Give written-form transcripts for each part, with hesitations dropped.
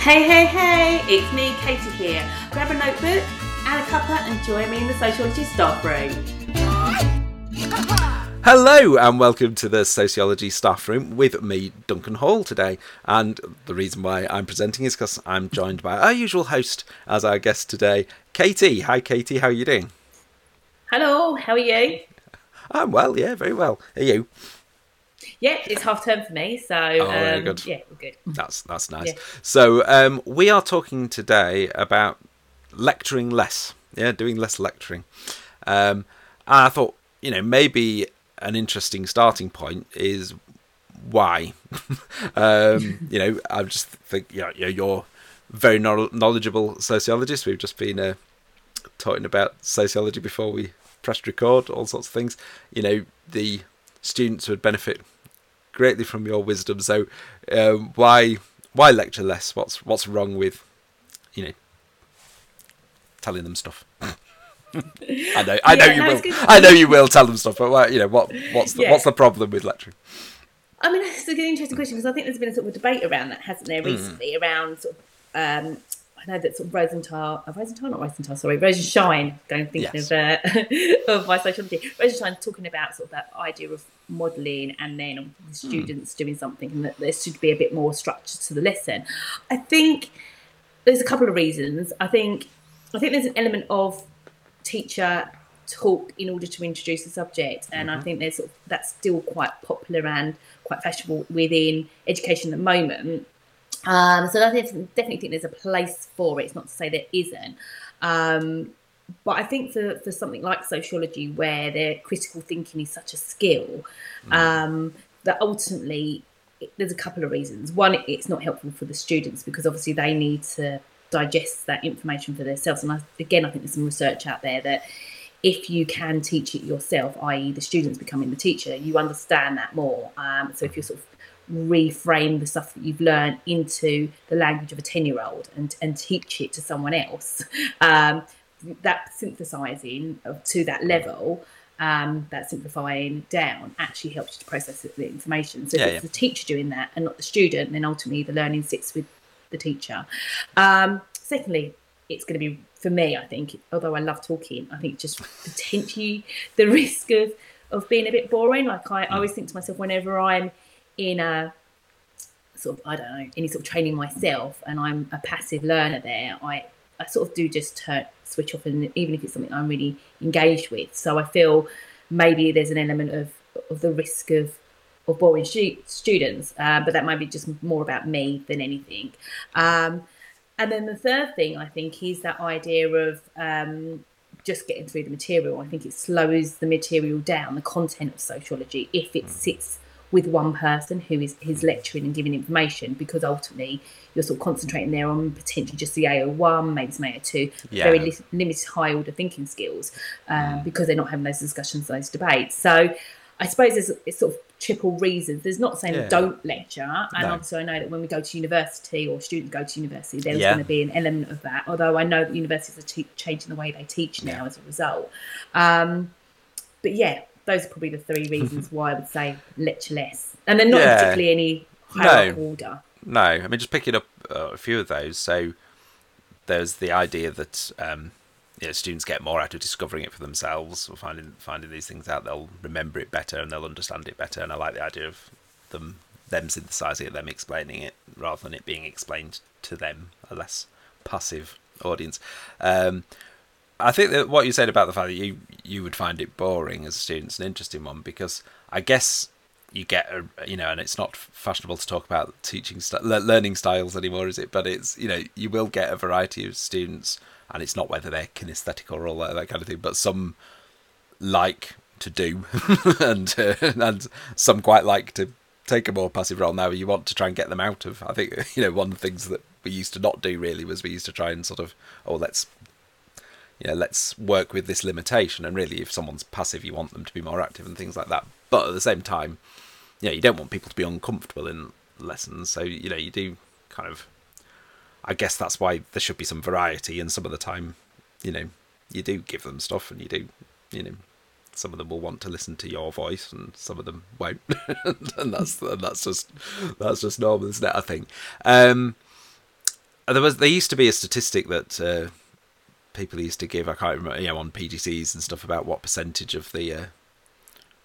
Hey, it's me, Katie here. Grab a notebook and a cuppa and join me in the Sociology Staffroom. Hello and welcome to the Sociology Staff Room with me, Duncan Hall, today. And the reason why I'm presenting is because I'm joined by our usual host as our guest today, Katie. Hi Katie, how are you doing? Hello, how are you? I'm well, yeah, very well. Are you? Yeah, it's half term for me, so very good. Yeah, we're good. That's nice. Yeah. So we are talking today about lecturing less, doing less lecturing. And I thought, maybe an interesting starting point is why. I just think you're very knowledgeable sociologist. We've just been talking about sociology before we pressed record, all sorts of things. The students would benefit greatly from your wisdom. So why lecture less? What's wrong with telling them stuff? I know you will tell them stuff, but what's the problem with lecturing? I mean, that's a good interesting question, because I think there's been a sort of debate around that, hasn't there, recently, around sort of, I know that sort of Rosenthal Shine, of my sociology. Rosenthal Shine talking about sort of that idea of modelling and then the students doing something, and that there should be a bit more structure to the lesson. I think there's a couple of reasons. I think there's an element of teacher talk in order to introduce the subject, and I think there's sort of, that's still quite popular and quite fashionable within education at the moment, so I definitely think there's a place for it. It's not to say there isn't, but I think for something like sociology, where their critical thinking is such a skill, that ultimately there's a couple of reasons. One, it's not helpful for the students, because obviously they need to digest that information for themselves, and I think there's some research out there that if you can teach it yourself, i.e. the students becoming the teacher, you understand that more, so if you sort of reframe the stuff that you've learned into the language of a 10-year-old and teach it to someone else, that synthesizing to that level, that simplifying down actually helps you to process the information. So if it's the teacher doing that and not the student, then ultimately the learning sits with the teacher. Secondly, it's going to be, for me, I think, although I love talking, I think just potentially the risk of being a bit boring. Like I always think to myself, whenever I'm in a sort of, I don't know, any sort of training myself, and I'm a passive learner there, I sort of do just switch off, and even if it's something I'm really engaged with. So I feel maybe there's an element of the risk of boring students, but that might be just more about me than anything. And then the third thing, I think, is that idea of just getting through the material. I think it slows the material down, the content of sociology, if it sits with one person who is lecturing and giving information, because ultimately you're sort of concentrating there on potentially just the AO1, maybe some AO2, very limited high order thinking skills, because they're not having those discussions, those debates. So I suppose it's sort of triple reasons. There's not saying don't lecture. And obviously I know that when we go to university, or students go to university, there's going to be an element of that, although I know that universities are changing the way they teach now as a result. But yeah, those are probably the three reasons why I would say lecture less. And they're not particularly any higher order. No, I mean, just picking up a few of those. So there's the idea that... students get more out of discovering it for themselves, or finding these things out. They'll remember it better and they'll understand it better. And I like the idea of them synthesising it, them explaining it, rather than it being explained to them, a less passive audience. I think that what you said about the fact that you would find it boring as a student is an interesting one, because I guess you get and it's not fashionable to talk about learning styles anymore, is it? But it's you will get a variety of students. And it's not whether they're kinesthetic or all that kind of thing, but some like to do and some quite like to take a more passive role. Now you want to try and get them out of. I think, one of the things that we used to not do really was we used to try and sort of, let's work with this limitation. And really, if someone's passive, you want them to be more active and things like that. But at the same time, you don't want people to be uncomfortable in lessons. So, you do kind of... I guess that's why there should be some variety, and some of the time, you do give them stuff, and you do, some of them will want to listen to your voice, and some of them won't, and that's just normal, isn't it? I think. There used to be a statistic that people used to give. I can't remember, on PGCEs and stuff, about what percentage of the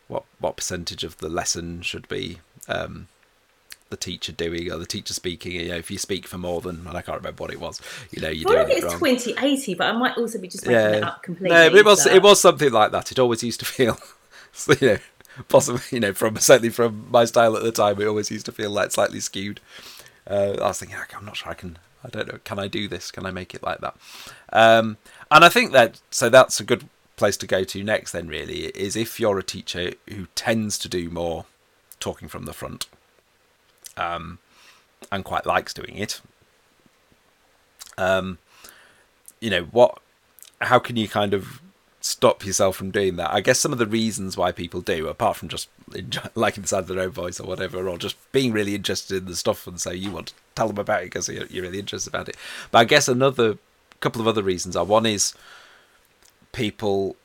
what percentage of the lesson should be the teacher doing or the teacher speaking. If you speak for more than, and I can't remember what it was, you're doing it wrong. I think it's 20/80, but I might also be just making it up completely. No, but it was something like that. It always used to feel, possibly, certainly from my style at the time, it always used to feel like slightly skewed. I was thinking, I'm not sure I don't know, can I do this? Can I make it like that? And I think that's a good place to go to next then, really, is if you're a teacher who tends to do more talking from the front and quite likes doing it, how can you kind of stop yourself from doing that? I guess some of the reasons why people do, apart from just liking the sound of their own voice or whatever, or just being really interested in the stuff, and so you want to tell them about it because you're really interested about it. But I guess another couple of other reasons are, one is people,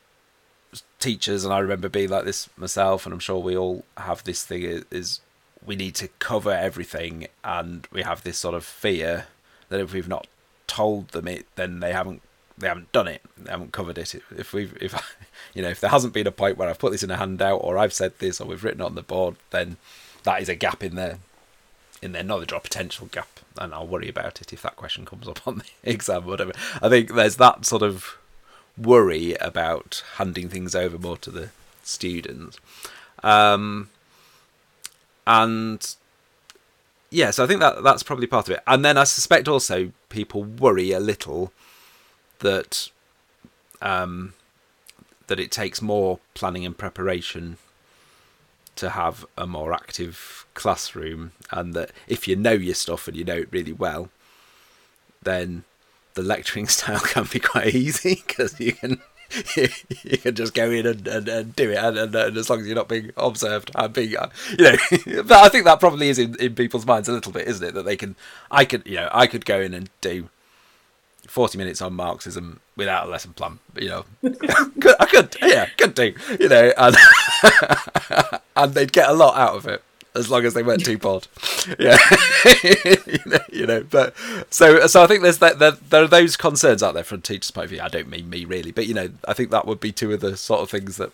teachers, and I remember being like this myself, and I'm sure we all have this thing, is we need to cover everything, and we have this sort of fear that if we've not told them it, then they haven't done it. They haven't covered it. If there hasn't been a point where I've put this in a handout, or I've said this, or we've written it on the board, then that is a gap in their knowledge, or a potential gap, and I'll worry about it if that question comes up on the exam or whatever. I think there's that sort of worry about handing things over more to the students, and yeah, so I think that's probably part of it. And then I suspect also people worry a little that it takes more planning and preparation to have a more active classroom, and that if you know your stuff and you know it really well, then the lecturing style can be quite easy, because you can just go in and do it, and as long as you're not being observed and being. But I think that probably is in people's minds a little bit, isn't it? That I could go in and do 40 minutes on Marxism without a lesson plan, I could do, and they'd get a lot out of it as long as they weren't too bored. Yeah. But so I think there's that, there are those concerns out there from teachers' point of view. I don't mean me really, but I think that would be two of the sort of things that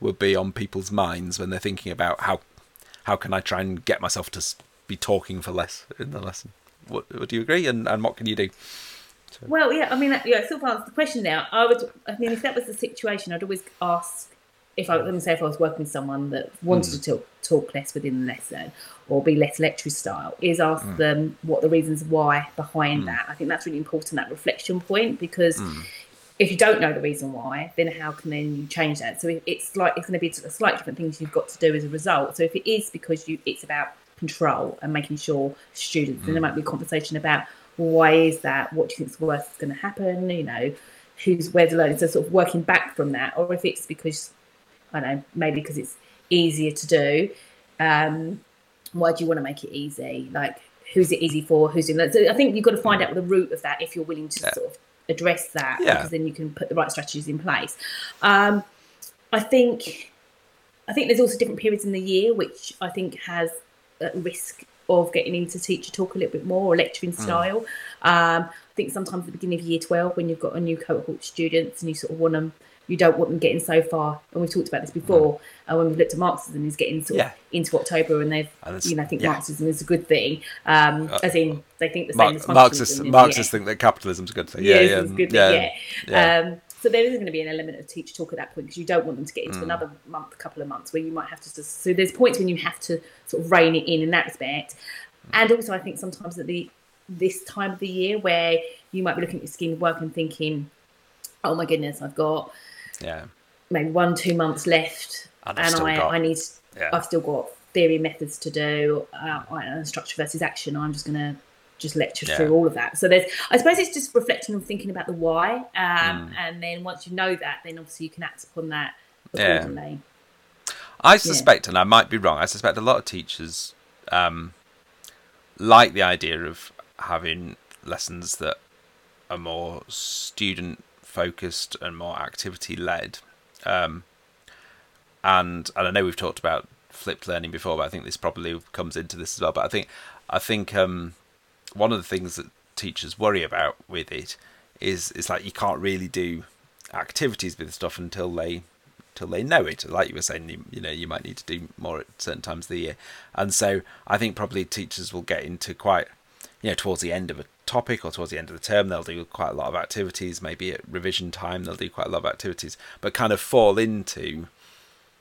would be on people's minds when they're thinking about how can I try and get myself to be talking for less in the lesson. Would you agree? And what can you do? Well, yeah, I mean, I sort of answered the question now. If that was the situation, I'd always ask, if I was working with someone that wanted to talk less within the lesson or be less lecture style, is ask them what the reasons why behind that. I think that's really important, that reflection point, because if you don't know the reason why, then how can then you change that? So it's going to be a slightly different things you've got to do as a result. So if it is because it's about control and making sure students, then there might be a conversation about, why is that? What do you think is the worst that's going to happen? Where's the learning? So sort of working back from that, or if it's because, I don't know, maybe because it's easier to do. Why do you want to make it easy? Like, who's it easy for? Who's doing that? So I think you've got to find out the root of that if you're willing to sort of address that, because then you can put the right strategies in place. I think there's also different periods in the year, which I think has a risk of getting into teacher talk a little bit more, or lecturing style. I think sometimes at the beginning of year 12, when you've got a new cohort of students and you sort of want them, you don't want them getting so far, and we've talked about this before, and when we've looked at Marxism, is getting sort of into October, and they've think Marxism is a good thing, as in they think the same as Marxists think that capitalism's a good thing. So there is going to be an element of teacher talk at that point, because you don't want them to get into another month, couple of months, where you might have to just... So there's points when you have to sort of rein it in that respect. And also I think sometimes at this time of the year, where you might be looking at your scheme of work and thinking, oh my goodness, I've got maybe 1-2 months left, I've still got theory methods to do, structure versus action, I'm just going to just lecture through all of that. So there's, I suppose it's just reflecting and thinking about the why, and then once you know that, then obviously you can act upon that accordingly. I suspect, and I might be wrong, I suspect a lot of teachers like the idea of having lessons that are more student focused and more activity led, and I know we've talked about flipped learning before, but I think this probably comes into this as well. But I think one of the things that teachers worry about with it is it's like you can't really do activities with stuff until they know it. Like you were saying, you might need to do more at certain times of the year. And so I think probably teachers will get into quite, towards the end of a topic or towards the end of the term, they'll do quite a lot of activities. Maybe at revision time, they'll do quite a lot of activities, but kind of fall into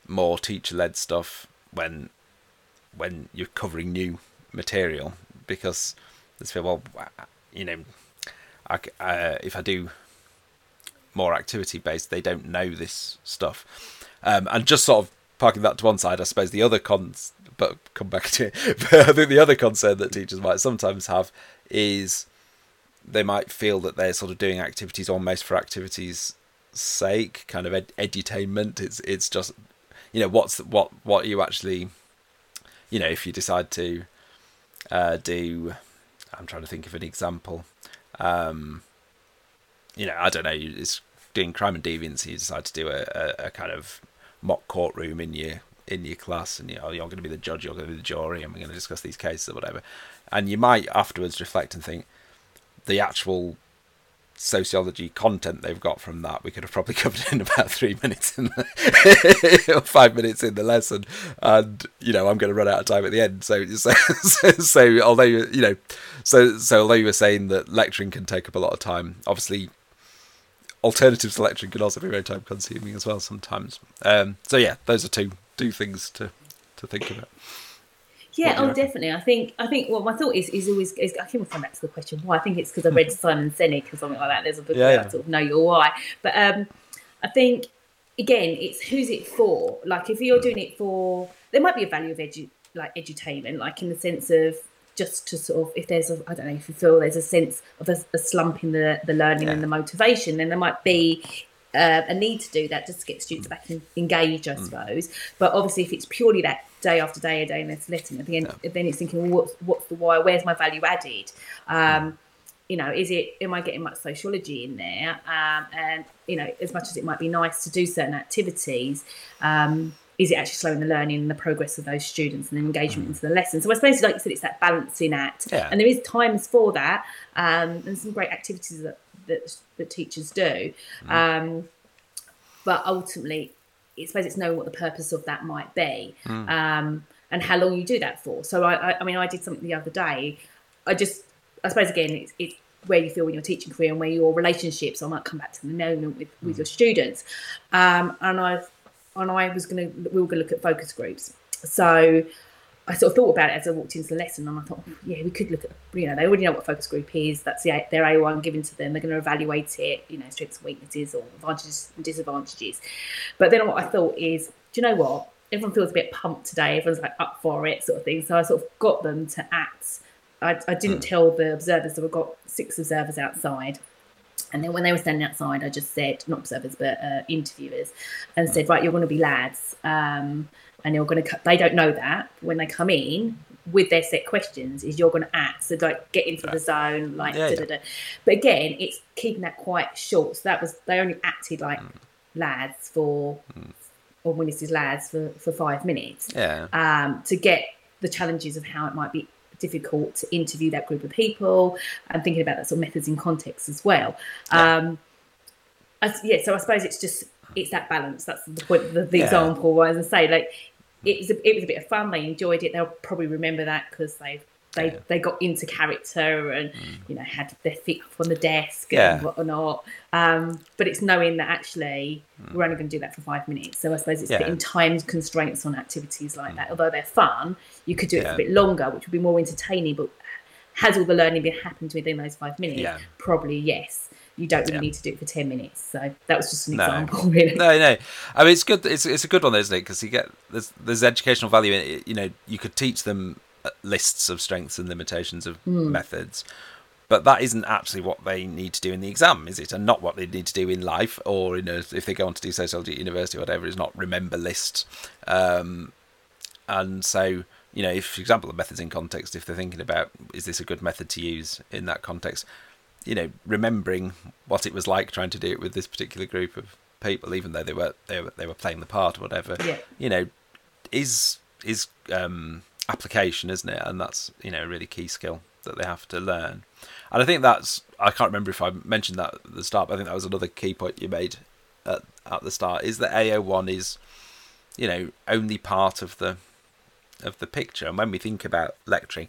more teacher-led stuff when you're covering new material, because they feel, if I do more activity-based, they don't know this stuff. And just sort of parking that to one side, I suppose the other but come back to it. But I think the other concern that teachers might sometimes have is they might feel that they're sort of doing activities almost for activity's sake, kind of edutainment. It's just, what you actually, if you decide to do, I'm trying to think of an example. I don't know, it's doing crime and deviance. You decide to do a kind of mock courtroom in your class, and you're going to be the judge, you're going to be the jury, and we're going to discuss these cases or whatever. And you might afterwards reflect and think, the actual sociology content they've got from that, we could have probably covered in about 3 minutes or 5 minutes in the lesson, and I'm going to run out of time at the end. So although although you were saying that lecturing can take up a lot of time, obviously alternatives to lecturing can also be very time consuming as well sometimes. So yeah, those are two things to think about. Yeah, definitely. I think what my thought is always is, I think we'll come back to the question why. I think it's because I read Simon Sinek or something like that. There's a book that I sort of know your why. But I think again, it's who's it for. Like if you're doing it for, there might be a value of edutainment, like in the sense of just to sort of, if there's a, I don't know, if you feel there's a sense of a slump in the learning and the motivation, then there might be a need to do that just to get students back engaged, I suppose. But obviously, if it's purely that day after day, a day in this lesson, at the end, then it's thinking, well, what's the why? Where's my value added? Am I getting much sociology in there? And as much as it might be nice to do certain activities, is it actually slowing the learning and the progress of those students and the engagement into the lesson? So I suppose, like you said, it's that balancing act, and there is times for that, and some great activities that teachers do, but ultimately I suppose it's knowing what the purpose of that might be, and how long you do that for. So I mean I did something the other day. I suppose again it's where you feel in your teaching career and where your relationships, I might come back to the moment with your students, we were going to look at focus groups. So I sort of thought about it as I walked into the lesson, and I thought, we could look at, they already know what focus group is. That's their A1 given to them. They're going to evaluate it, strengths and weaknesses or advantages and disadvantages. But then what I thought is, do you know what? Everyone feels a bit pumped today. Everyone's like up for it sort of thing. So I sort of got them to act. I didn't tell the observers, so we got 6 observers outside. And then when they were standing outside, I just said, not observers, but interviewers, and said, right, you're going to be lads. And you're going to, they don't know that when they come in with their set questions, is you're going to act. So like get into the zone, like, da-da-da. But again, it's keeping that quite short. So that was, they only acted like lads for, or when this is lads for 5 minutes, to get the challenges of how it might be difficult to interview that group of people and thinking about that sort of methods in context as well. So I suppose it's just, it's that balance. That's the point of the example. I was going to say, like, it was a bit of fun. They enjoyed it. They'll probably remember that because they got into character and had their feet up on the desk and whatnot. But it's knowing that actually we're only going to do that for 5 minutes. So I suppose it's putting time constraints on activities like that. Although they're fun, you could do it for a bit longer, which would be more entertaining. But has all the learning been happened within those 5 minutes? Yeah. Probably yes. You don't really need to do it for 10 minutes. So that was just an example, really. No. I mean, it's good. It's a good one, isn't it? Because you get there's educational value in it. You could teach them lists of strengths and limitations of methods, but that isn't actually what they need to do in the exam, is it? And not what they need to do in life, or if they go on to do sociology at university or whatever, is not remember lists. And so, if, for example, the methods in context, if they're thinking about, is this a good method to use in that context? Remembering what it was like trying to do it with this particular group of people, even though they were playing the part or whatever, is application, isn't it? And that's a really key skill that they have to learn. And I think that's, I can't remember if I mentioned that at the start, but I think that was another key point you made at the start, is that AO1 is, you know, only part of the picture. And when we think about lecturing,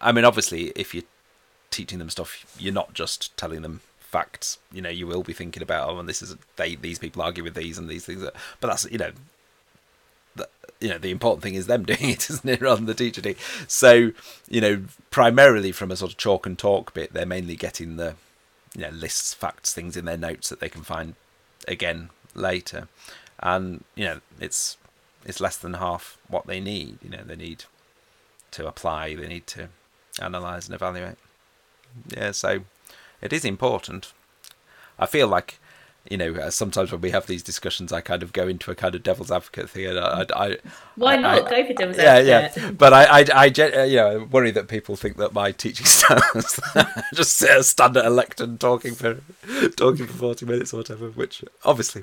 I mean, obviously, if you're teaching them stuff, you're not just telling them facts. You know, you will be thinking about, oh, and this is, they, these people argue with these and these things. But that's, you know, the important thing is them doing it, isn't it, rather than the teacher doing it. So, you know, primarily from a sort of chalk and talk bit, they're mainly getting the, you know, lists, facts, things in their notes that they can find again later. And, you know, it's less than half what they need. You know, they need to apply, they need to analyse and evaluate. Yeah, so it is important. I feel like, you know, sometimes when we have these discussions, I kind of go into a kind of devil's advocate thing. And Why not go for devil's advocate? Yeah. But I you know, worry that people think that my teaching styles just stand at a lectern talking for 40 minutes or whatever, which obviously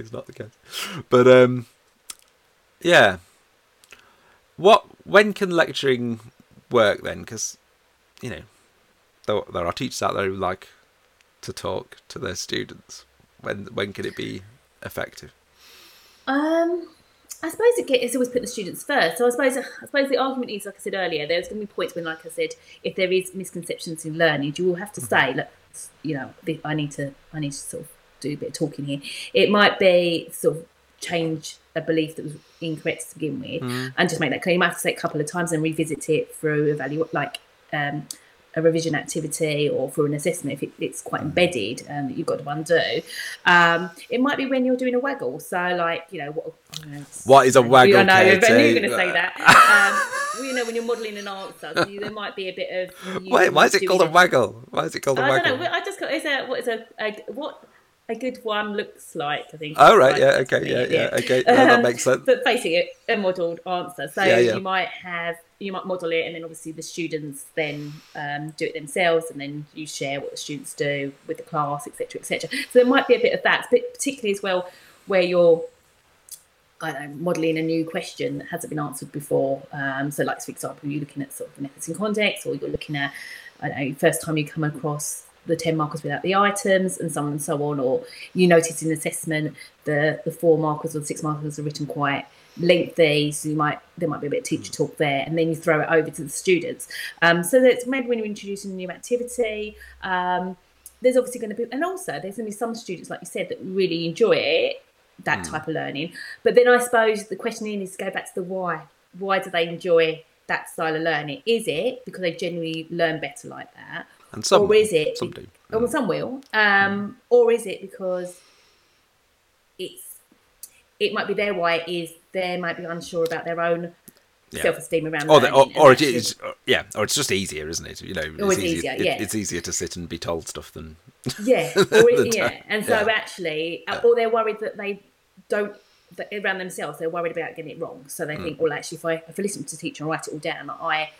is not the case. But yeah, when can lecturing work then? Because, you know, there are teachers out there who like to talk to their students. When can it be effective? I suppose it's always put the students first. So I suppose the argument is, like I said earlier, there's going to be points when, like I said, if there is misconceptions in learning, you will have to say, look, you know, I need to sort of do a bit of talking here. It might be sort of change a belief that was incorrect to begin with, and just make that clear. You might have to say it a couple of times and revisit it through a revision activity or for an assessment if it's quite embedded and you've got to undo. It might be when you're doing a waggle. So, like, you know, what is a waggle? I know, but you're going to say that. You know, when you're modelling an answer, so there might be a bit of. Why is it called a waggle? Why is it called a waggle? I don't know. I just got what a good one looks like, I think. Oh, right. Yeah. Okay. Yeah. Okay. No, that makes sense. But basically, a modelled answer. So you might have. You might model it, and then obviously the students then do it themselves, and then you share what the students do with the class, etc., etc. So there might be a bit of that, but particularly as well where you're, I don't know, modelling a new question that hasn't been answered before. So, like, for example, you're looking at sort of the methods and context, or you're looking at, I don't know, first time you come across the 10 markers without the items and so on, or you notice in assessment the 4 markers or 6 markers are written quite lengthy, so there might be a bit of teacher talk there, and then you throw it over to the students. So that's maybe when you're introducing a new activity. There's obviously going to be, and also there's going to be some students, like you said, that really enjoy it, that type of learning. But then I suppose the question is to go back to the why. Why do they enjoy that style of learning? Is it because they generally learn better like that? And some, or is it? Some do. Well, some will. Or is it because it might be their why it is. They might be unsure about their own self-esteem around that. Or it is, or it's just easier, isn't it? You know, it's easier to sit and be told stuff than... Yeah, and so actually, or they're worried that they don't, that around themselves, they're worried about getting it wrong. So they think, well, actually, if I listen to the teacher and write it all down, I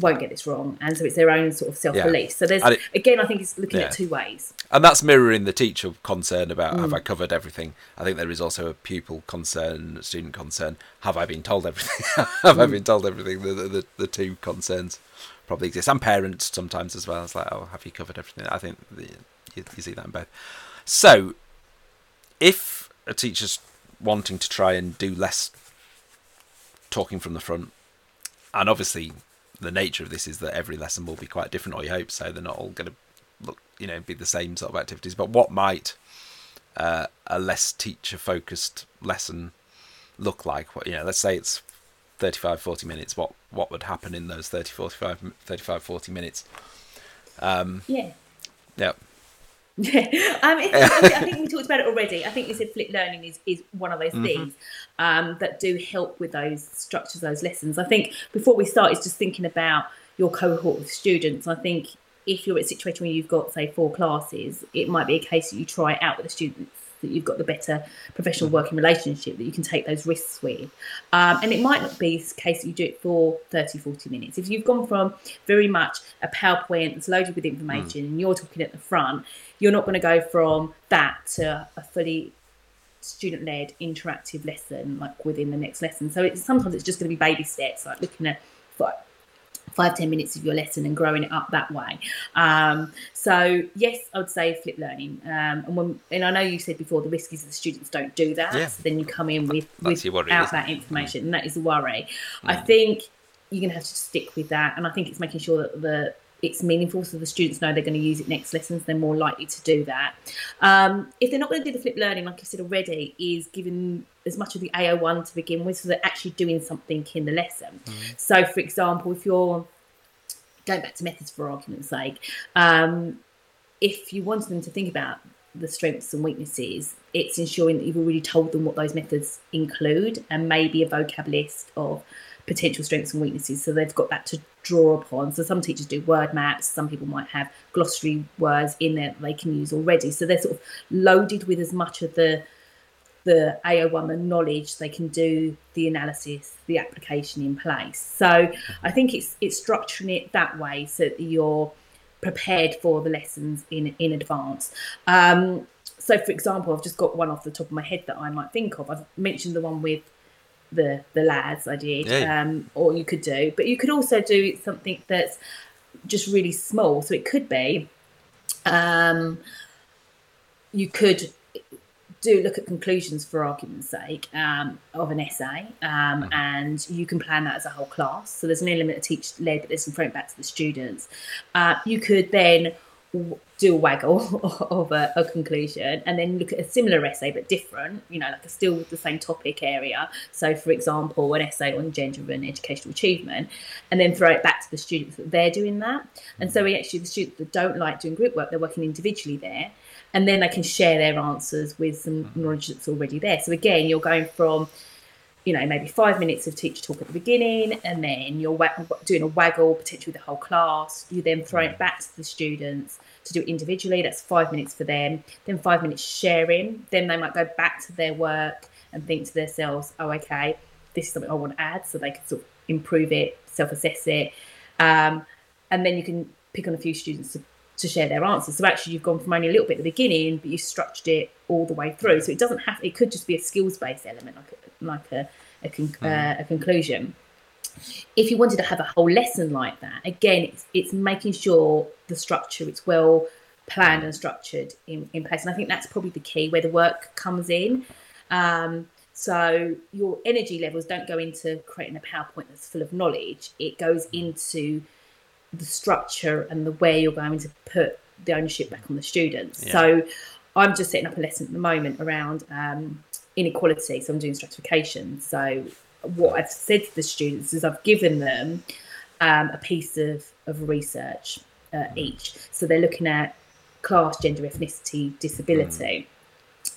won't get this wrong. And so it's their own sort of self-belief. So there's, again, I think it's looking at two ways. And that's mirroring the teacher concern about, have I covered everything? I think there is also a pupil concern, student concern. Have I been told everything? Have I been told everything? The two concerns probably exist. And parents sometimes as well. It's like, oh, have you covered everything? I think you see that in both. So if a teacher's wanting to try and do less talking from the front, and obviously... the nature of this is that every lesson will be quite different, or you hope so. They're not all going to look, you know, be the same sort of activities. But what might a less teacher-focused lesson look like? What, you know, let's say it's 35, 40 minutes. What would happen in those 35, 40 minutes? I think we talked about it already. I think you said flipped learning is one of those things that do help with those structures, those lessons. I think before we start, it's just thinking about your cohort of students. I think if you're at a situation where you've got, say, 4 classes, it might be a case that you try it out with the students, that you've got the better professional working relationship that you can take those risks with. And it might not be the case that you do it for 30, 40 minutes. If you've gone from very much a PowerPoint that's loaded with information and you're talking at the front, you're not going to go from that to a fully student-led interactive lesson like within the next lesson. So sometimes it's just going to be baby steps, like looking at... 5-10 minutes of your lesson and growing it up that way. So yes, I would say flip learning. And I know you said before the risk is that the students don't do that. Yeah. So then you come in without that information, and that is a worry. I think you're going to have to stick with that, and I think it's making sure that it's meaningful, so the students know they're going to use it next lessons. They're more likely to do that. If they're not going to do the flip learning, like I said already, is giving as much of the AO1 to begin with, so they're actually doing something in the lesson. Mm. So, for example, if you're going back to methods for argument's sake, if you wanted them to think about the strengths and weaknesses, it's ensuring that you've already told them what those methods include, and maybe a vocab list of potential strengths and weaknesses, so they've got that to draw upon. So some teachers do word maps, some people might have glossary words in there that they can use already, so they're sort of loaded with as much of the AO1, the knowledge. They can do the analysis, the application in place. So I think it's structuring it that way so that you're prepared for the lessons in advance. So for example, I've just got one off the top of my head that I might think of. I've mentioned the one with the lads I did, or you could do, but you could also do something that's just really small. So it could be, you could look at conclusions for argument's sake, of an essay, and you can plan that as a whole class. So there's an element of teacher-led, but there's some throwing back to the students. You could then do a waggle of a conclusion, and then look at a similar essay but different, like a still with the same topic area. So for example, an essay on gender and educational achievement, and then throw it back to the students that they're doing that. And so the students that don't like doing group work, they're working individually there, and then they can share their answers with some knowledge that's already there. So again, you're going from maybe 5 minutes of teacher talk at the beginning, and then you're doing a waggle, potentially with the whole class. You then throw it back to the students to do it individually. That's 5 minutes for them. Then 5 minutes sharing. Then they might go back to their work and think to themselves, oh, okay, this is something I want to add. So they can sort of improve it, self-assess it. And then you can pick on a few students to share their answers. So actually you've gone from only a little bit at the beginning, but you've structured it all the way through. So it could just be a skills-based element, like a conclusion. If you wanted to have a whole lesson like that, again, it's making sure the structure, it's well planned and structured in place. And I think that's probably the key where the work comes in. So your energy levels don't go into creating a PowerPoint that's full of knowledge. It goes into the structure and the way you're going to put the ownership back on the students. Yeah. So I'm just setting up a lesson at the moment around inequality. So I'm doing stratification. So what I've said to the students is I've given them a piece of research each. So they're looking at class, gender, ethnicity, disability.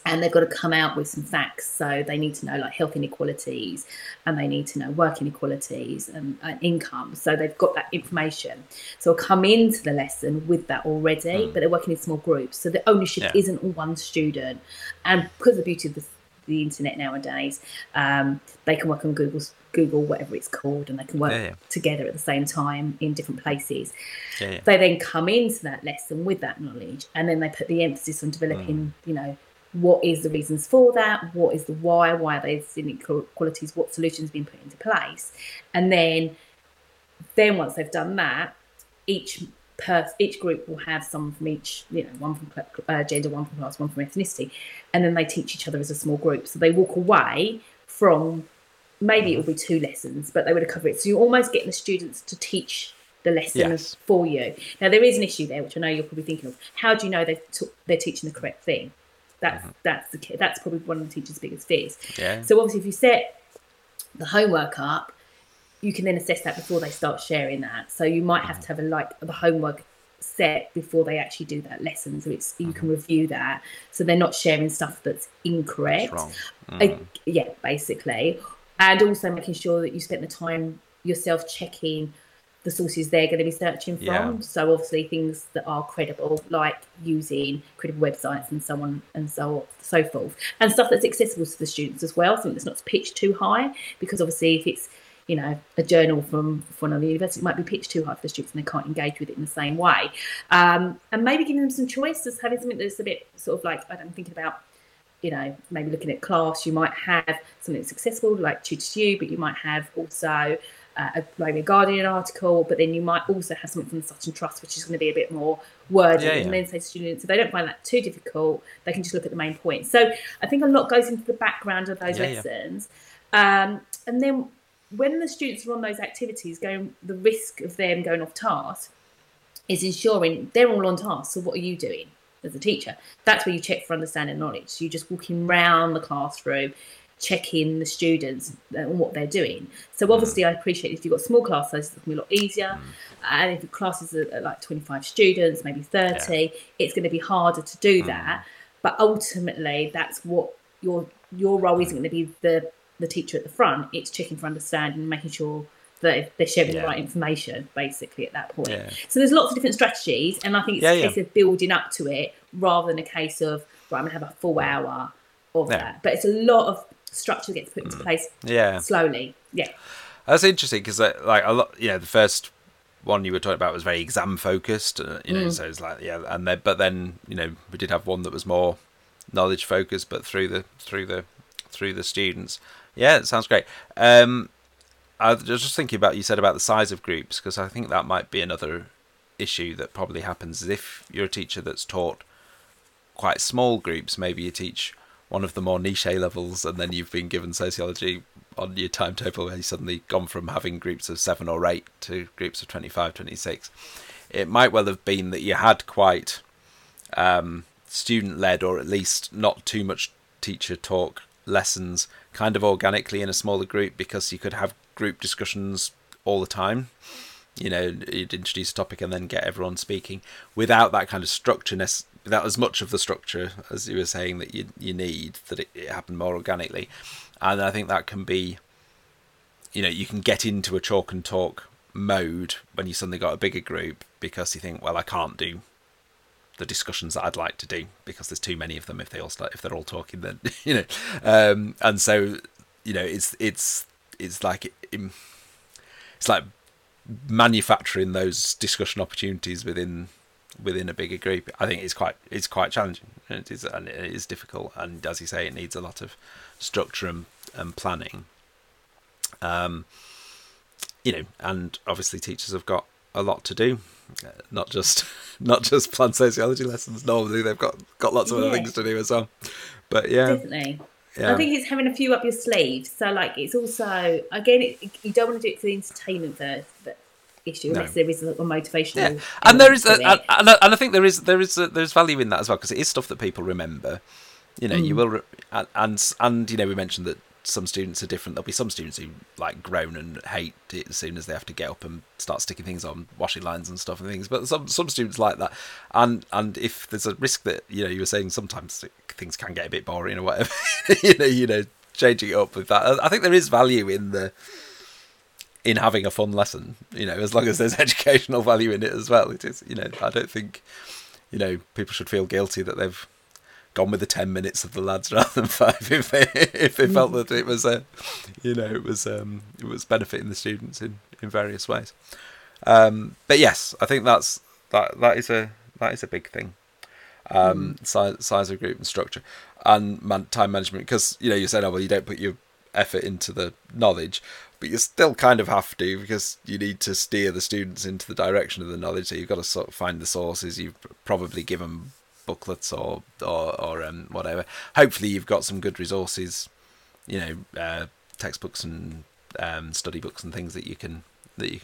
And they've got to come out with some facts. So they need to know like health inequalities, and they need to know work inequalities and income. So they've got that information. So I'll come into the lesson with that already, but they're working in small groups. So the ownership isn't on one student. And because of the beauty of the internet nowadays, they can work on Google, whatever it's called, and they can work together at the same time in different places. They then come into that lesson with that knowledge, and then they put the emphasis on developing, what is the reasons for that? What is the why are those inequalities? What solutions have been put into place? And then once they've done that, each group will have some from each, one from gender, one from class, one from ethnicity. And then they teach each other as a small group. So they walk away from, maybe it will be 2 lessons, but they would have covered it. So you're almost getting the students to teach the lessons for you. Now, there is an issue there, which I know you're probably thinking of. How do you know they're teaching the correct thing? That's the key. That's probably one of the teachers' biggest fears. Yeah. So obviously, if you set the homework up, you can then assess that before they start sharing that. So you might have to have the homework set before they actually do that lesson. So it's you can review that. So they're not sharing stuff that's incorrect. That's wrong. Basically, and also making sure that you spent the time yourself checking the sources they're going to be searching from. Yeah. So obviously things that are credible, like using credible websites and so on and so forth, and stuff that's accessible to the students as well. Something that's not pitched too high, because obviously if it's a journal from another university, it might be pitched too high for the students and they can't engage with it in the same way. And maybe giving them some choices, having something that's a bit sort of like, I'm thinking about, maybe looking at class, you might have something that's accessible like tutor2u, but you might have also like a Guardian article, but then you might also have something from Sutton Trust, which is going to be a bit more wordy, and then say students, if they don't find that too difficult, they can just look at the main point. So I think a lot goes into the background of those lessons. And then when the students are on those activities, the risk of them going off task is ensuring they're all on task. So what are you doing as a teacher? That's where you check for understanding knowledge. So you're just walking around the classroom, checking the students and what they're doing. So obviously I appreciate if you've got small class sizes, it's going to be a lot easier. And if the classes are like 25 students, maybe 30, it's going to be harder to do that. But ultimately, that's what your role isn't going to be the teacher at the front. It's checking for understanding, making sure that they're sharing the right information, basically, at that point. So there's lots of different strategies. And I think it's a case of building up to it rather than a case of, right, I'm going to have a full hour of that. But it's a lot of structure gets put into place slowly. That's interesting, because like a lot, the first one you were talking about was very exam focused, so it's like and then we did have one that was more knowledge focused, but through the students. It sounds great. I was just thinking about, you said about the size of groups, because I think that might be another issue that probably happens. Is if you're a teacher that's taught quite small groups, maybe you teach one of the more niche A levels, and then you've been given sociology on your timetable where you've suddenly gone from having groups of 7 or 8 to groups of 25, 26. It might well have been that you had quite student-led, or at least not too much teacher talk lessons kind of organically in a smaller group, because you could have group discussions all the time. You'd introduce a topic and then get everyone speaking without that kind of structure necessarily. That was much of the structure, as you were saying, that you need, that it happened more organically. And I think that can be, you can get into a chalk and talk mode when you suddenly got a bigger group, because you think, well, I can't do the discussions that I'd like to do because there's too many of them. If they're all talking, then and so it's like manufacturing those discussion opportunities within a bigger group. I think it's quite challenging, and it is difficult, and as you say, it needs a lot of structure and planning. And obviously teachers have got a lot to do, not just plan sociology lessons. Normally they've got lots of other things to do as well. But definitely. Yeah. I think it's having a few up your sleeve. So like, it's also, again, you don't want to do it for the entertainment first, but issue unless there is a motivational and there is and I think there's value in that as well, because it is stuff that people remember. You will and we mentioned that some students are different. There'll be some students who like groan and hate it as soon as they have to get up and start sticking things on, washing lines and stuff and things, but some students like that, and if there's a risk that you were saying sometimes things can get a bit boring or whatever, changing it up with that. I think there is value in having a fun lesson, as long as there's educational value in it as well. It is, I don't think, people should feel guilty that they've gone with the 10 minutes of the lads rather than 5 if they felt that it was, it was benefiting the students in various ways. But yes, I think that is a big thing. Size of group and structure and time management, because, you said, you don't put your effort into the knowledge, but you still kind of have to, because you need to steer the students into the direction of the knowledge. So you've got to sort of find the sources. You've probably given booklets or whatever. Hopefully you've got some good resources, textbooks and study books and things that you can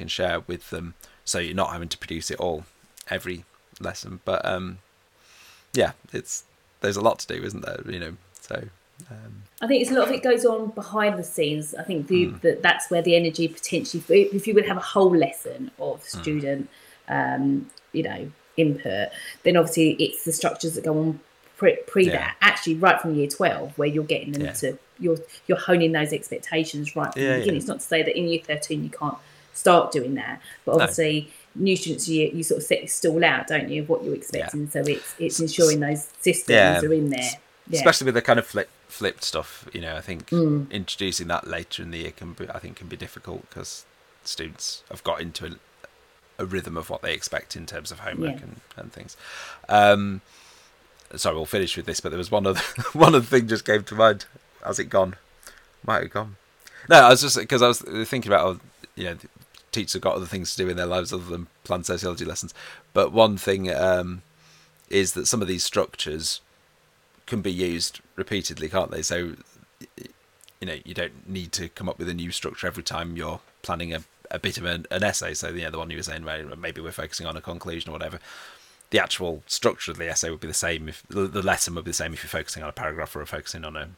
share with them, so you're not having to produce it all every lesson. But there's a lot to do, isn't there? I think it's a lot of it goes on behind the scenes. I think that's where the energy potentially, if you would have a whole lesson of student, input, then obviously it's the structures that go on pre that, actually right from year 12, where you're getting them to, you're honing those expectations right from the beginning. It's not to say that in year 13 you can't start doing that, but obviously new students, you sort of set your stall out, don't you, of what you're expecting. So it's ensuring those systems are in there. Yeah. Especially with the kind of flipped stuff, I think introducing that later in the year can be difficult, because students have got into a rhythm of what they expect in terms of homework and things. Sorry, we'll finish with this, but there was one other thing just came to mind. Has it gone? Might have gone. No, I was just, because I was thinking about you know, teachers have got other things to do in their lives other than planned sociology lessons. But one thing is that some of these structures can be used repeatedly, can't they? So, you know, you don't need to come up with a new structure every time you're planning a bit of an essay. So, you know, the one you were saying, where maybe we're focusing on a conclusion or whatever. The actual structure of the essay would be the same. If the lesson would be the same if you're focusing on a paragraph or focusing on a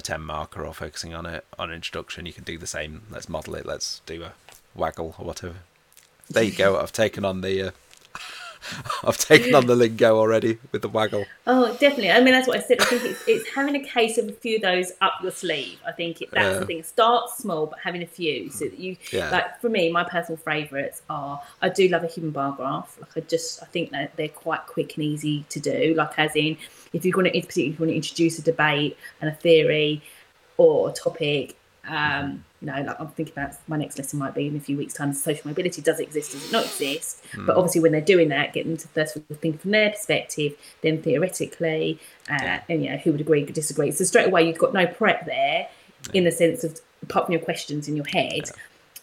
10 marker or focusing on an introduction, you can do the same. Let's model it. Let's do a waggle or whatever. There you go. I've taken on the lingo already with the waggle. Oh, definitely. I mean, that's what I said. I think it's having a case of a few of those up your sleeve. I think that's the thing. Start small, but having a few so that you like. For me, my personal favourites are. I do love a human bar graph. Like I think that they're quite quick and easy to do. Like as in, if you want to introduce a debate and a theory or a topic. Like I'm thinking about my next lesson might be in a few weeks' time. Social mobility does exist, does it not exist? Mm. But obviously, when they're doing that, get them to first think from their perspective, then theoretically, and you know who would agree, could disagree. So straight away, you've got no prep there, in the sense of apart from your questions in your head,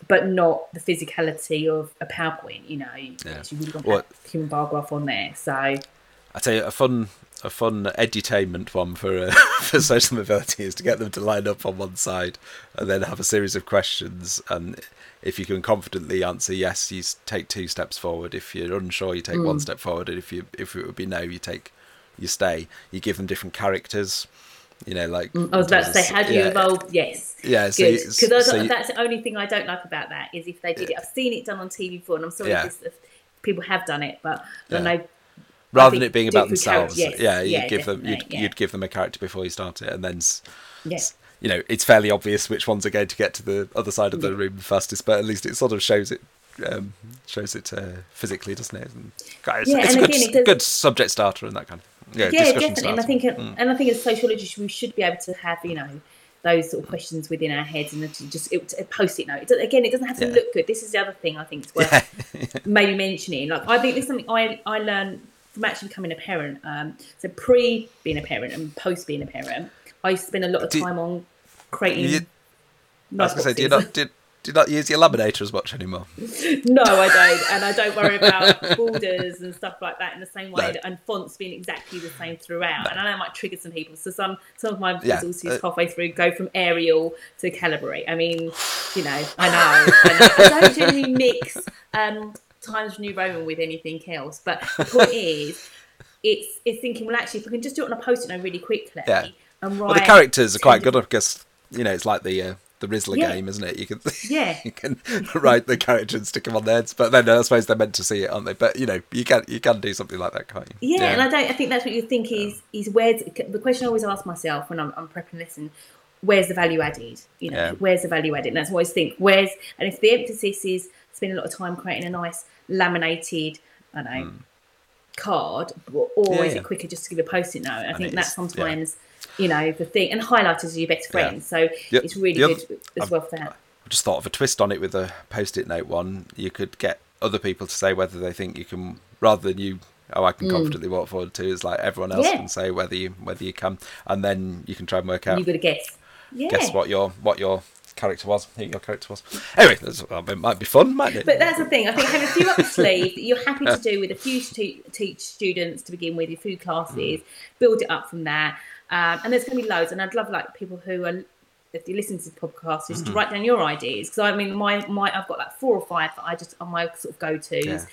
but not the physicality of a PowerPoint. You know, you really want a human bar graph on there. So I tell you, a fun edutainment one for social mobility is to get them to line up on one side and then have a series of questions, and if you can confidently answer yes, you take two steps forward. If you're unsure, you take one step forward, and if it would be no, you stay. You give them different characters, you know, like I was about to say, how do you evolve? Yes, yeah, because that's the only thing I don't like about that is if they did it. I've seen it done on TV before, and I'm sorry if people have done it, but I know. Rather than it being about themselves, you'd give them a character before you start it, and then, you know, it's fairly obvious which ones are going to get to the other side of the room fastest. But at least it sort of shows it physically, doesn't it? And it's a good subject starter and that kind of discussion starter. And I think as sociologists, we should be able to have those sort of questions within our heads, and just a post-it note. It doesn't have to look good. This is the other thing I think it's worth maybe mentioning. Like I think there's something I learned from actually becoming a parent, so pre being a parent and post being a parent, I spend a lot of time on creating. Do you not use your laminator as much anymore? No, I don't, and I don't worry about borders and stuff like that in the same way, and fonts being exactly the same throughout. No. And I know it might trigger some people. So some of my resources halfway through go from Arial to Calibri. I mean, you know, I know. I don't generally mix. Times New Roman with anything else, but the point is it's thinking, well, actually, if we can just do it on a post-it note really quickly and write, well, the characters are quite good, I guess. You know, it's like the Rizzler game, isn't it? You can write the characters and stick them on their heads, but then I suppose they're meant to see it, aren't they? But you know, you can do something like that, can't you? And I think that's what you think is where's the question I always ask myself when I'm prepping this, and where's the value added? You know, where's the value added? And that's what I always think, and if the emphasis is spend a lot of time creating a nice laminated, card, or is it quicker just to give a post-it note? I think that's sometimes, the thing, and highlighters are your best friends, so it's really good as well for that. I just thought of a twist on it with a post-it note one. You could get other people to say whether they think you can, rather than you, I can confidently walk forward to, is like everyone else can say whether you can, and then you can try and work out. You've got to guess. Yeah. Guess what your character was, who your character was. Anyway, it might be fun, mightn't it? But that's the thing. I think having a few up the sleeve that you're happy to do with a few teach students to begin with, a few classes, build it up from there. And there's going to be loads. And I'd love like people who are, if you listen to the podcast, just to write down your ideas. Because I mean, I've got like 4 or 5 that I just are my sort of go-tos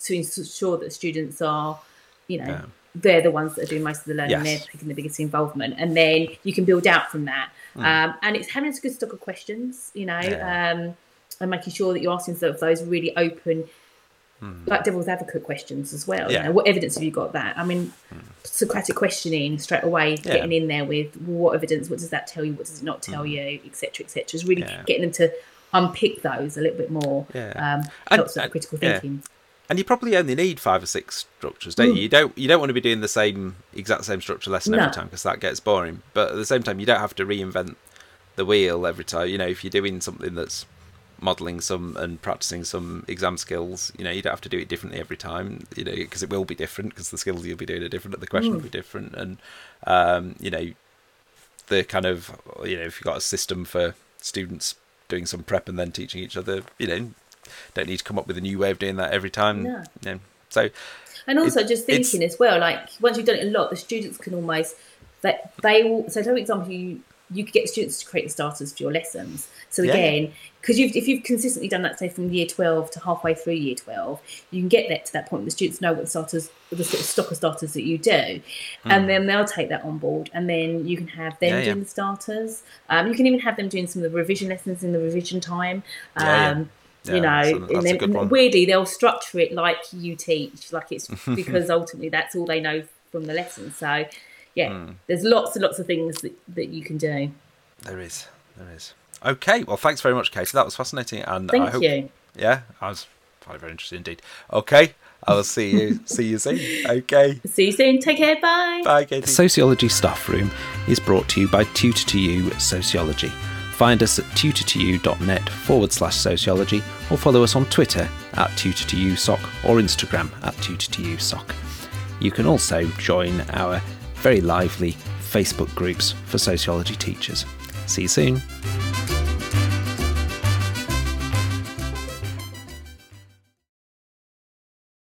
to ensure that students are, they're the ones that are doing most of the learning. They're taking the biggest involvement, and then you can build out from that. And it's having a good stock of questions, and making sure that you're asking those really open, like devil's advocate questions as well. Yeah. You know, what evidence have you got that? I mean, Socratic questioning straight away, getting in there with what evidence, what does that tell you, what does it not tell you, et cetera, is really getting them to unpick those a little bit more. Yeah. Helps with critical thinking. And you probably only need 5 or 6 structures, don't you? You don't want to be doing the exact same structure lesson every time, because that gets boring. But at the same time, you don't have to reinvent the wheel every time. You know, if you're doing something that's modelling some and practising some exam skills, you know, you don't have to do it differently every time, you know, because it will be different, because the skills you'll be doing are different, the question will be different. And, you know, the kind of, you know, if you've got a system for students doing some prep and then teaching each other. You know, don't need to come up with a new way of doing that every time. No. You know, so. And also just thinking as well, like once you've done it a lot, the students can almost they will. So, for example, you could get students to create starters for your lessons. So again, because if you've consistently done that, say from year 12 to halfway through year 12, you can get that to that point where the students know what starters, the sort of stock of starters that you do, and then they'll take that on board, and then you can have them doing the starters. You can even have them doing some of the revision lessons in the revision time. You know, so and then weirdly they'll structure it like you teach, like it's because ultimately that's all they know from the lesson. So there's lots and lots of things that you can do. There is. Okay, well, thanks very much, Katie. That was fascinating, and thank you. Yeah, I was very interested indeed. Okay, I will see you soon. Okay, see you soon. Take care. Bye. Bye, Katie. The Sociology Staff Room is brought to you by Tutor2U Sociology. Find us at tutor2u.net/sociology, or follow us on Twitter at tutor2usoc or Instagram at tutor2usoc. You can also join our very lively Facebook groups for sociology teachers. See you soon.